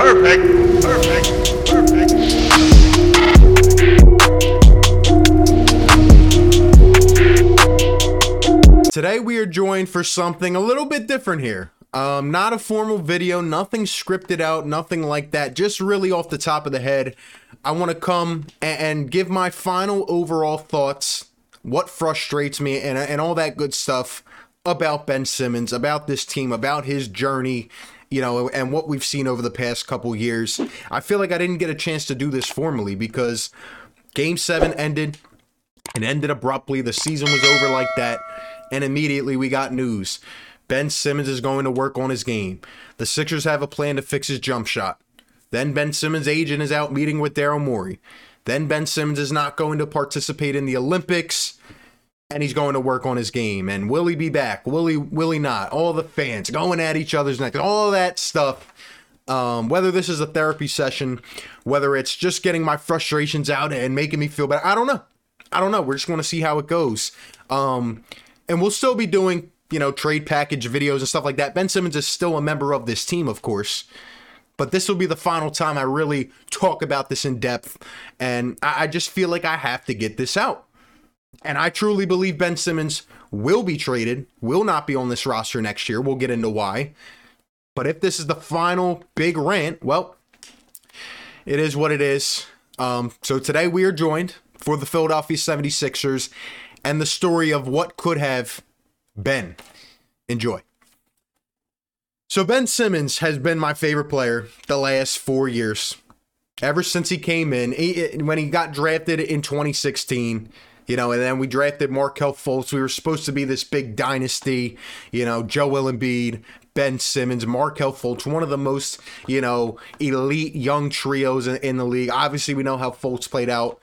Perfect. Perfect. Perfect. Today we are joined for something a little bit different here. Not a formal video, nothing scripted out, nothing like that. Just really off the top of the head, I want to come and give my final overall thoughts, what frustrates me, and all that good stuff about Ben Simmons, about this team, about his journey, you know, and what we've seen over the past couple years. I feel like I didn't get a chance to do this formally because Game 7 ended. It ended abruptly. The season was over like that, and immediately we got news. Ben Simmons is going to work on his game. The Sixers have a plan to fix his jump shot. Then Ben Simmons' agent is out meeting with Daryl Morey. Then Ben Simmons is not going to participate in the Olympics, and he's going to work on his game. And will he be back? Will he not? All the fans going at each other's necks, all that stuff. Whether this is a therapy session, whether it's just getting my frustrations out and making me feel better, I don't know. I don't know. We're just going to see how it goes. And we'll still be doing, you know, trade package videos and stuff like that. Ben Simmons is still a member of this team, of course. But this will be the final time I really talk about this in depth. And I just feel like I have to get this out. And I truly believe Ben Simmons will be traded, will not be on this roster next year. We'll get into why. But if this is the final big rant, well, it is what it is. So today we are joined for the Philadelphia 76ers and the story of what could have Ben. Enjoy. So Ben Simmons has been my favorite player the last 4 years. Ever since he came in, when he got drafted in 2016, you know, and then we drafted Markelle Fultz. We were supposed to be this big dynasty, you know, Joe Willenbeed, Ben Simmons, Markelle Fultz, one of the most, you know, elite young trios in the league. Obviously, we know how Fultz played out.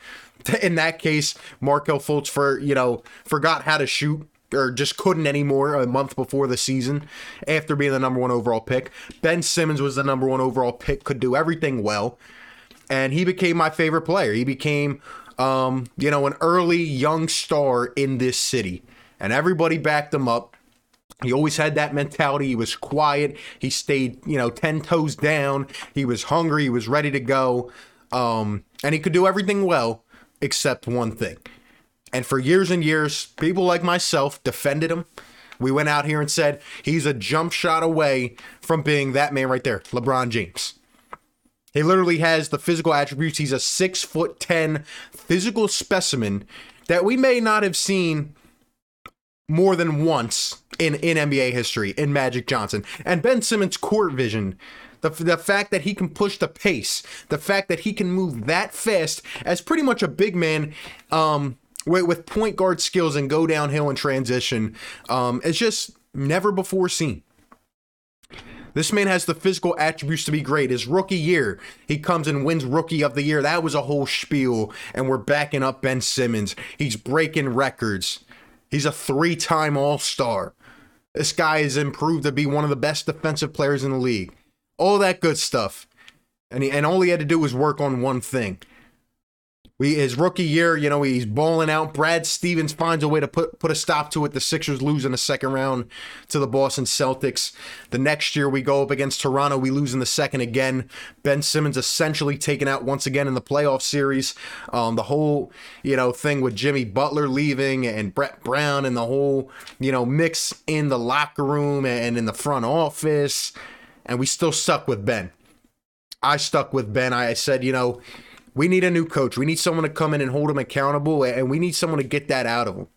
In that case, Markelle Fultz, forgot how to shoot. Or just couldn't anymore a month before the season after being the number one overall pick. Ben Simmons was the number one overall pick, could do everything well, and he became my favorite player. He became, you know, an early young star in this city, and everybody backed him up. He always had that mentality. He was quiet. He stayed, you know, 10 toes down. He was hungry. He was ready to go, and he could do everything well except one thing. And for years and years, people like myself defended him. We went out here and said, he's a jump shot away from being that man right there, LeBron James. He literally has the physical attributes. He's a 6'10" physical specimen that we may not have seen more than once in NBA history, in Magic Johnson. And Ben Simmons' court vision, the fact that he can push the pace, the fact that he can move that fast as pretty much a big man, with point guard skills and go downhill and transition. It's just never before seen. This man has the physical attributes to be great. His rookie year, he comes and wins Rookie of the Year. That was a whole spiel, and we're backing up Ben Simmons. He's breaking records. He's a three-time All-Star. This guy has improved to be one of the best defensive players in the league. All that good stuff. And all he had to do was work on one thing. His rookie year, you know, he's balling out. Brad Stevens finds a way to put a stop to it. The Sixers lose in the second round to the Boston Celtics. The next year we go up against Toronto. We lose in the second again. Ben Simmons essentially taken out once again in the playoff series. The whole, you know, thing with Jimmy Butler leaving and Brett Brown and the whole, you know, mix in the locker room and in the front office. And we still stuck with Ben. I stuck with Ben. I said, you know, we need a new coach. We need someone to come in and hold him accountable, and we need someone to get that out of him.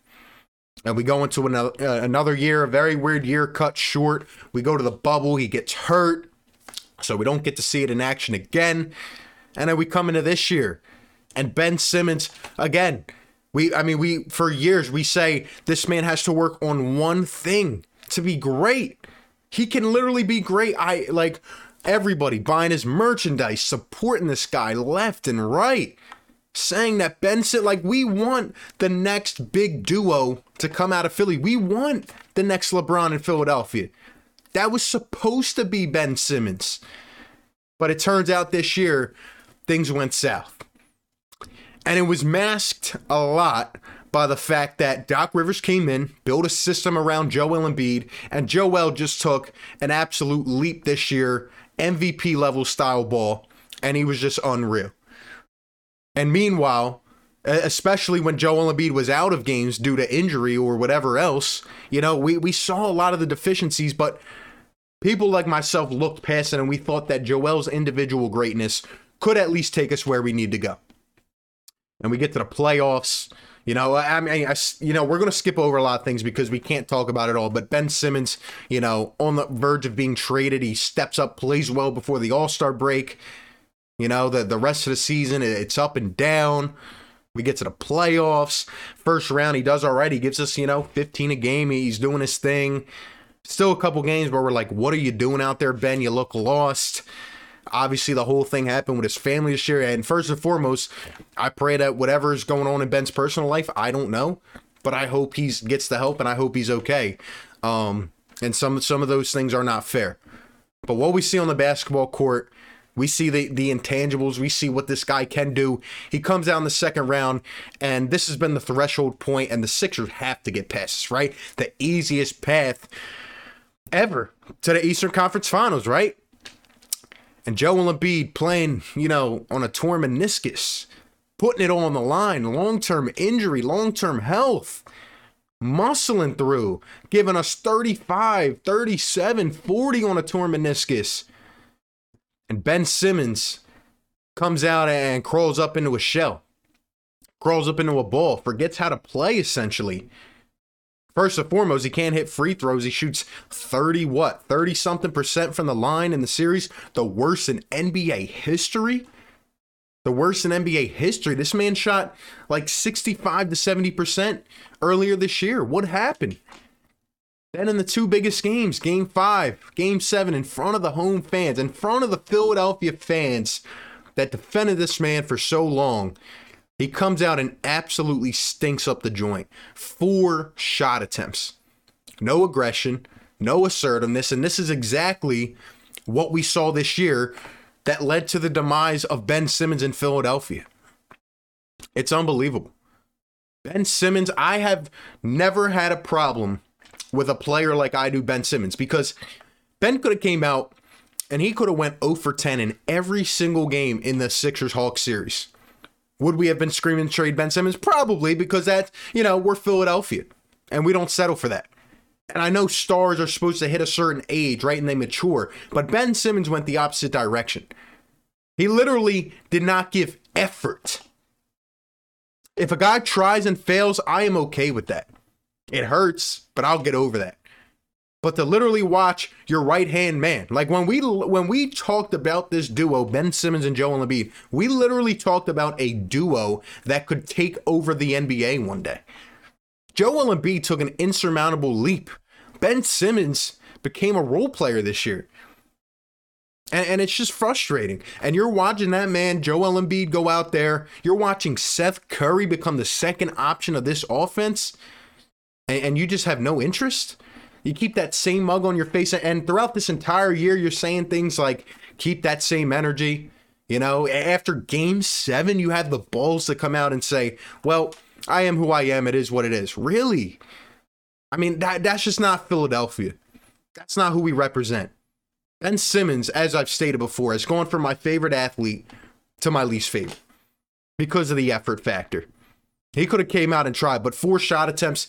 And we go into another year, a very weird year, cut short. We go to the bubble. He gets hurt, so we don't get to see it in action again. And then we come into this year, and Ben Simmons, again, we for years we say this man has to work on one thing to be great. He can literally be great. Everybody buying his merchandise, supporting this guy left and right, saying that Ben Simmons, we want the next big duo to come out of Philly. We want the next LeBron in Philadelphia. That was supposed to be Ben Simmons. But it turns out this year, things went south. And it was masked a lot by the fact that Doc Rivers came in, built a system around Joel Embiid, and Joel just took an absolute leap this year MVP level style ball, and he was just unreal. And meanwhile, especially when Joel Embiid was out of games due to injury or whatever else, you know, we saw a lot of the deficiencies, but people like myself looked past it, and we thought that Joel's individual greatness could at least take us where we need to go. And we get to the playoffs. You know, I mean, you know, we're going to skip over a lot of things because we can't talk about it all. But Ben Simmons, you know, on the verge of being traded, he steps up, plays well before the All-Star break. You know, the rest of the season, it's up and down. We get to the playoffs. First round, he does all right. He gives us, you know, 15 a game. He's doing his thing. Still a couple games where we're like, what are you doing out there, Ben? You look lost. Obviously, the whole thing happened with his family this year. And first and foremost, I pray that whatever is going on in Ben's personal life, I don't know, but I hope he gets the help and I hope he's okay. And some of those things are not fair. But what we see on the basketball court, we see the intangibles. We see what this guy can do. He comes out in the second round, and this has been the threshold point, and the Sixers have to get past this, right? The easiest path ever to the Eastern Conference Finals, right? And Joel Embiid playing, you know, on a torn meniscus, putting it all on the line, long-term injury, long-term health, muscling through, giving us 35, 37, 40 on a torn meniscus. And Ben Simmons comes out and crawls up into a shell, crawls up into a ball, forgets how to play, essentially. First and foremost, he can't hit free throws. He shoots 30-something% from the line in the series. The worst in NBA history. The worst in NBA history. This man shot like 65 to 70% earlier this year. What happened? Then in the two biggest games, Game 5, Game 7, in front of the home fans, in front of the Philadelphia fans that defended this man for so long, he comes out and absolutely stinks up the joint. 4 shot attempts. No aggression, no assertiveness, and this is exactly what we saw this year that led to the demise of Ben Simmons in Philadelphia. It's unbelievable. Ben Simmons, I have never had a problem with a player like I do Ben Simmons, because Ben could have came out and he could have went 0 for 10 in every single game in the Sixers-Hawks series. Would we have been screaming trade Ben Simmons? Probably, because that's, you know, we're Philadelphia and we don't settle for that. And I know stars are supposed to hit a certain age, right? And they mature, but Ben Simmons went the opposite direction. He literally did not give effort. If a guy tries and fails, I am okay with that. It hurts, but I'll get over that. But to literally watch your right-hand man, like when we talked about this duo, Ben Simmons and Joel Embiid, we literally talked about a duo that could take over the NBA one day. Joel Embiid took an insurmountable leap. Ben Simmons became a role player this year. And it's just frustrating. And you're watching that man, Joel Embiid, go out there. You're watching Seth Curry become the second option of this offense, and you just have no interest. You keep that same mug on your face, and throughout this entire year, you're saying things like, keep that same energy. You know, after Game 7, you have the balls to come out and say, well, I am who I am. It is what it is. Really? I mean, that's just not Philadelphia. That's not who we represent. Ben Simmons, as I've stated before, has gone from my favorite athlete to my least favorite because of the effort factor. He could have came out and tried, but 4 shot attempts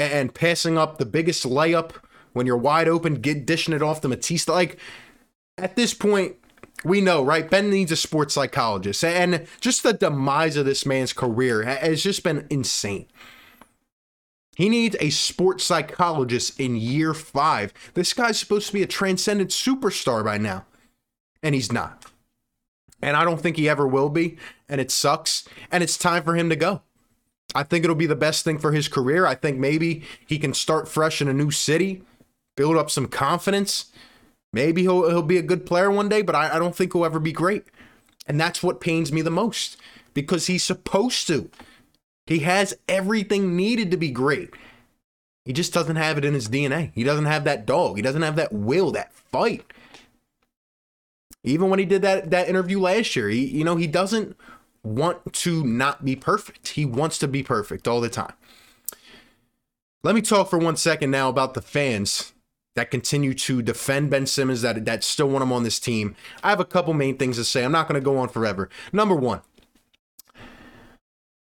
and passing up the biggest layup when you're wide open, dishing it off to Matista. Like, at this point, we know, right? Ben needs a sports psychologist. And just the demise of this man's career has just been insane. He needs a sports psychologist in year 5. This guy's supposed to be a transcendent superstar by now, and he's not. And I don't think he ever will be, and it sucks, and it's time for him to go. I think it'll be the best thing for his career. I think maybe he can start fresh in a new city, build up some confidence. Maybe he'll be a good player one day, but I don't think he'll ever be great. And that's what pains me the most, because he's supposed to. He has everything needed to be great. He just doesn't have it in his DNA. He doesn't have that dog. He doesn't have that will, that fight. Even when he did that interview last year, he doesn't want to not be perfect. He wants to be perfect all the time. Let me talk for one second now about the fans that continue to defend Ben Simmons, that still want him on this team. I have a couple main things to say. I'm not going to go on forever. Number one,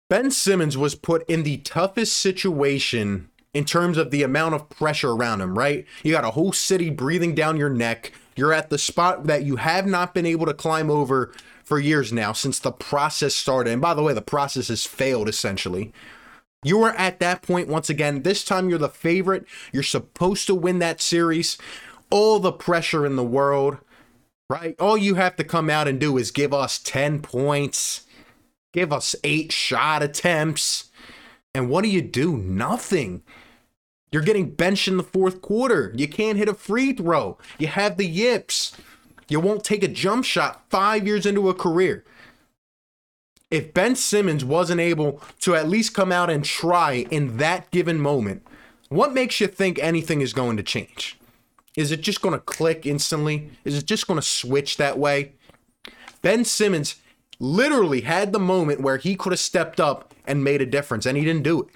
Ben Simmons was put in the toughest situation in terms of the amount of pressure around him, right? You got a whole city breathing down your neck. You're at the spot that you have not been able to climb over for years now since the process started. And by the way, the process has failed, essentially. You are at that point once again. This time you're the favorite. You're supposed to win that series. All the pressure in the world, right? All you have to come out and do is give us 10 points. Give us 8 shot attempts. And what do? Nothing. You're getting benched in the fourth quarter. You can't hit a free throw. You have the yips. You won't take a jump shot 5 years into a career. If Ben Simmons wasn't able to at least come out and try in that given moment, what makes you think anything is going to change? Is it just going to click instantly? Is it just going to switch that way? Ben Simmons literally had the moment where he could have stepped up and made a difference, and he didn't do it.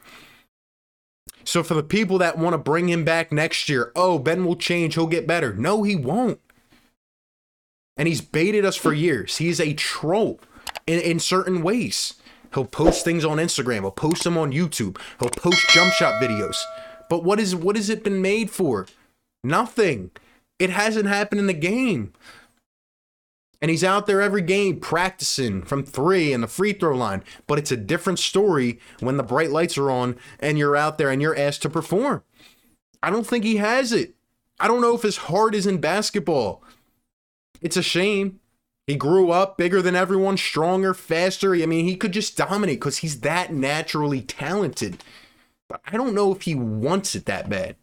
So for the people that want to bring him back next year, oh, Ben will change, he'll get better. No, he won't. And he's baited us for years. He's a troll in certain ways. He'll post things on Instagram. He'll post them on YouTube. He'll post jump shot videos. But what has it been made for? Nothing. It hasn't happened in the game. And he's out there every game practicing from three and the free throw line. But it's a different story when the bright lights are on and you're out there and you're asked to perform. I don't think he has it. I don't know if his heart is in basketball. It's a shame. He grew up bigger than everyone, stronger, faster. I mean, he could just dominate because he's that naturally talented. But I don't know if he wants it that bad.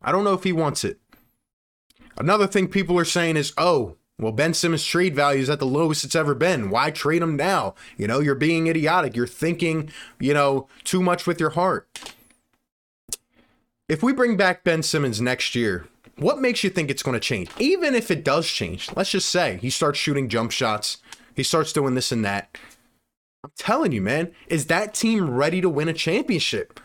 I don't know if he wants it. Another thing people are saying is, oh, well, Ben Simmons' trade value is at the lowest it's ever been. Why trade him now? You know, you're being idiotic. You're thinking, you know, too much with your heart. If we bring back Ben Simmons next year, what makes you think it's going to change? Even if it does change, let's just say he starts shooting jump shots. He starts doing this and that. I'm telling you, man, is that team ready to win a championship?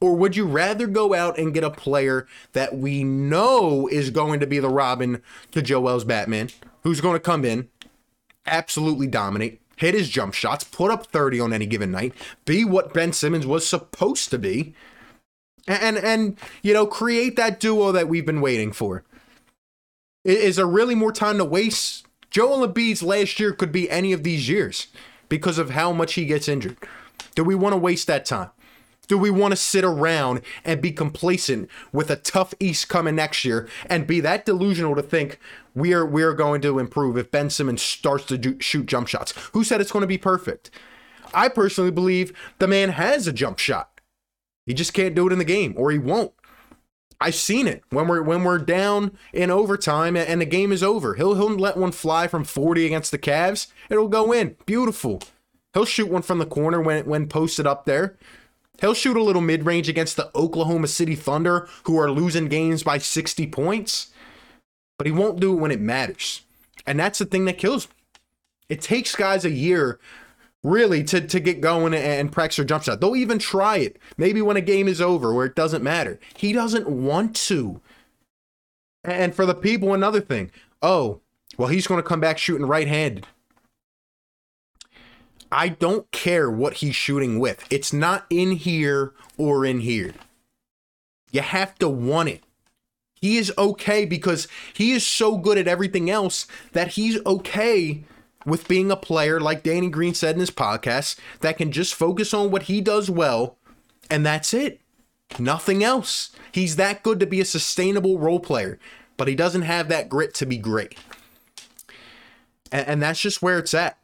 Or would you rather go out and get a player that we know is going to be the Robin to Joel's Batman, who's going to come in, absolutely dominate, hit his jump shots, put up 30 on any given night, be what Ben Simmons was supposed to be, and you know, create that duo that we've been waiting for? Is there really more time to waste? Joel Embiid's last year could be any of these years because of how much he gets injured. Do we want to waste that time? Do we want to sit around and be complacent with a tough East coming next year and be that delusional to think we are going to improve if Ben Simmons starts to shoot jump shots? Who said it's going to be perfect? I personally believe the man has a jump shot. He just can't do it in the game, or he won't. I've seen it when we're down in overtime and the game is over. He'll let one fly from 40 against the Cavs. It'll go in. Beautiful. He'll shoot one from the corner when posted up there. He'll shoot a little mid-range against the Oklahoma City Thunder, who are losing games by 60 points. But he won't do it when it matters. And that's the thing that kills me. It takes guys a year, really, to get going and practice their jump shot. They'll even try it. Maybe when a game is over where it doesn't matter. He doesn't want to. And for the people, another thing. Oh, well, he's going to come back shooting right-handed. I don't care what he's shooting with. It's not in here or in here. You have to want it. He is okay because he is so good at everything else that he's okay with being a player, like Danny Green said in his podcast, that can just focus on what he does well, and that's it. Nothing else. He's that good to be a sustainable role player, but he doesn't have that grit to be great. And that's just where it's at.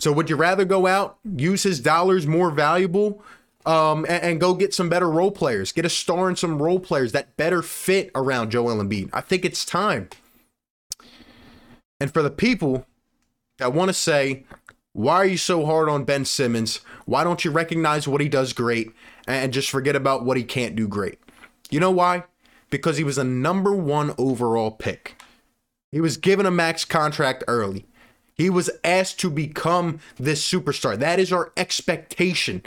So would you rather go out, use his dollars more valuable, and go get some better role players, get a star in some role players that better fit around Joel Embiid? I think it's time. And for the people that want to say, why are you so hard on Ben Simmons? Why don't you recognize what he does great and just forget about what he can't do great? You know why? Because he was a number 1 overall pick. He was given a max contract early. He was asked to become this superstar. That is our expectation.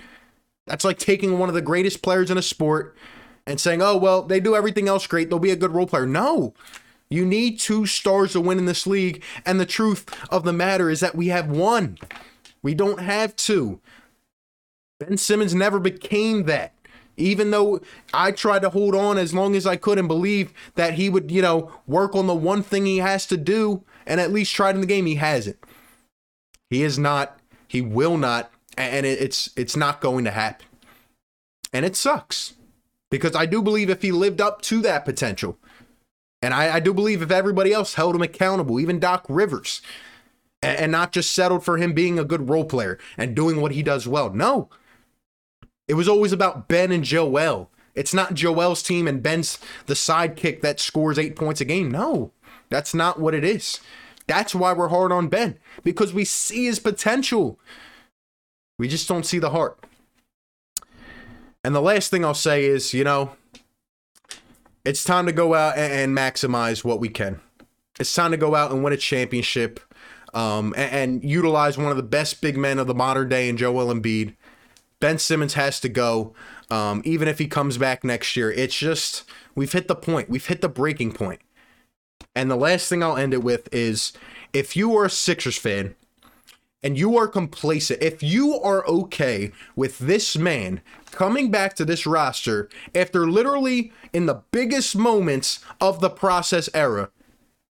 That's like taking one of the greatest players in a sport and saying, oh, well, they do everything else great, they'll be a good role player. No. You need two stars to win in this league, and the truth of the matter is that we have one. We don't have two. Ben Simmons never became that, even though I tried to hold on as long as I could and believe that he would, you know, work on the one thing he has to do and at least try it in the game. He hasn't. He is not. He will not, and it's not going to happen. And it sucks, because I do believe if he lived up to that potential, and I do believe if everybody else held him accountable, even Doc Rivers, and not just settled for him being a good role player and doing what he does well. No, it was always about Ben and Joel. It's not Joel's team and Ben's the sidekick that scores 8 points a game. No, that's not what it is. That's why we're hard on Ben, because we see his potential. We just don't see the heart. And the last thing I'll say is, you know, it's time to go out and maximize what we can. It's time to go out and win a championship, and utilize one of the best big men of the modern day in Joel Embiid. Ben Simmons has to go, even if he comes back next year. It's just, we've hit the point. We've hit the breaking point. And the last thing I'll end it with is, if you are a Sixers fan and you are complacent, if you are okay with this man coming back to this roster after literally in the biggest moments of the process era,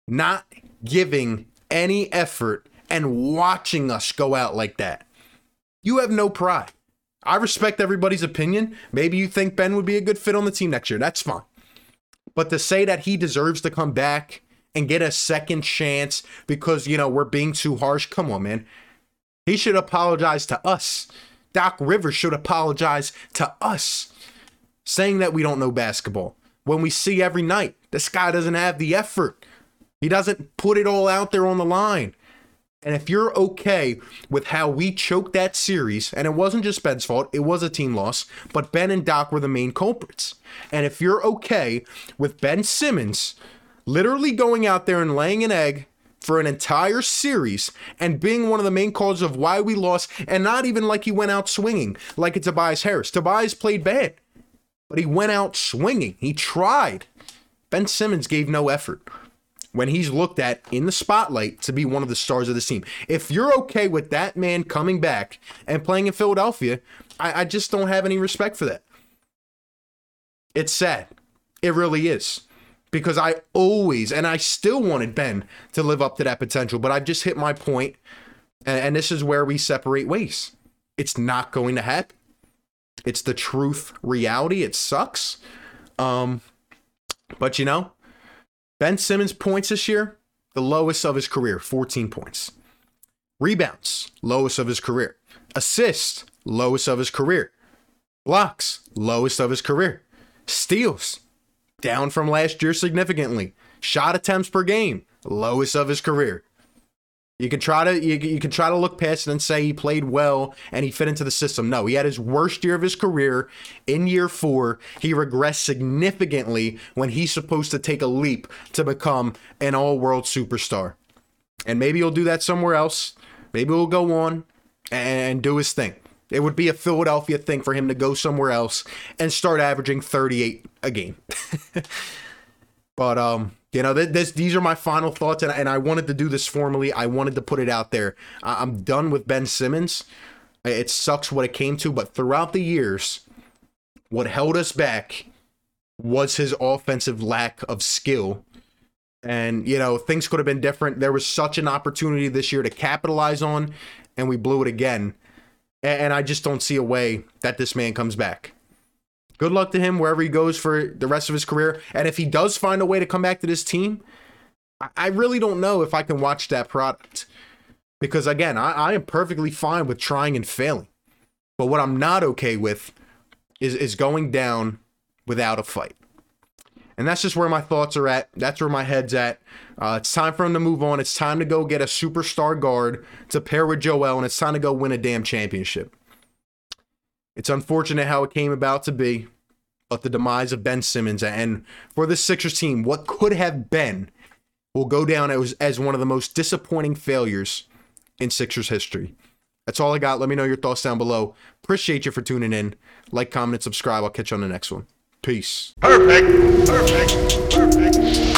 not giving any effort and watching us go out like that, you have no pride. I respect everybody's opinion. Maybe you think Ben would be a good fit on the team next year. That's fine. But to say that he deserves to come back and get a second chance because, you know, we're being too harsh, come on, man. He should apologize to us. Doc Rivers should apologize to us, saying that we don't know basketball, when we see every night this guy doesn't have the effort. He doesn't put it all out there on the line. And if you're okay with how we choked that series, and it wasn't just Ben's fault, it was a team loss, but Ben and Doc were the main culprits. And if you're okay with Ben Simmons literally going out there and laying an egg for an entire series and being one of the main causes of why we lost, and not even like he went out swinging like it's Tobias Harris. Tobias played bad, but he went out swinging. He tried. Ben Simmons gave no effort when he's looked at in the spotlight to be one of the stars of the team. If you're okay with that man coming back and playing in Philadelphia, I just don't have any respect for that. It's sad. It really is. Because I always, and I still wanted Ben to live up to that potential, but I've just hit my point, and this is where we separate ways. It's not going to happen. It's the truth, reality. It sucks. But, you know, Ben Simmons' points this year, the lowest of his career, 14 points. Rebounds, lowest of his career. Assists, lowest of his career. Blocks, lowest of his career. Steals, down from last year significantly. Shot attempts per game, lowest of his career. You can try to look past it and say he played well and he fit into the system. No, he had his worst year of his career in year 4. He regressed significantly when he's supposed to take a leap to become an all-world superstar. And maybe he'll do that somewhere else. Maybe he'll go on and do his thing. It would be a Philadelphia thing for him to go somewhere else and start averaging 38 a game. But, you know, these are my final thoughts, and I wanted to do this formally. I wanted to put it out there. I'm done with Ben Simmons. It sucks what it came to, but throughout the years, what held us back was his offensive lack of skill. And, you know, things could have been different. There was such an opportunity this year to capitalize on, and we blew it again. And I just don't see a way that this man comes back. Good luck to him wherever he goes for the rest of his career. And if he does find a way to come back to this team, I really don't know if I can watch that product. Because, again, I am perfectly fine with trying and failing. But what I'm not okay with is going down without a fight. And that's just where my thoughts are at. That's where my head's at. It's time for him to move on. It's time to go get a superstar guard to pair with Joel. And it's time to go win a damn championship. It's unfortunate how it came about to be, but the demise of Ben Simmons and for the Sixers team, what could have been, will go down as one of the most disappointing failures in Sixers history. That's all I got. Let me know your thoughts down below. Appreciate you for tuning in. Like, comment, and subscribe. I'll catch you on the next one. Peace. Perfect.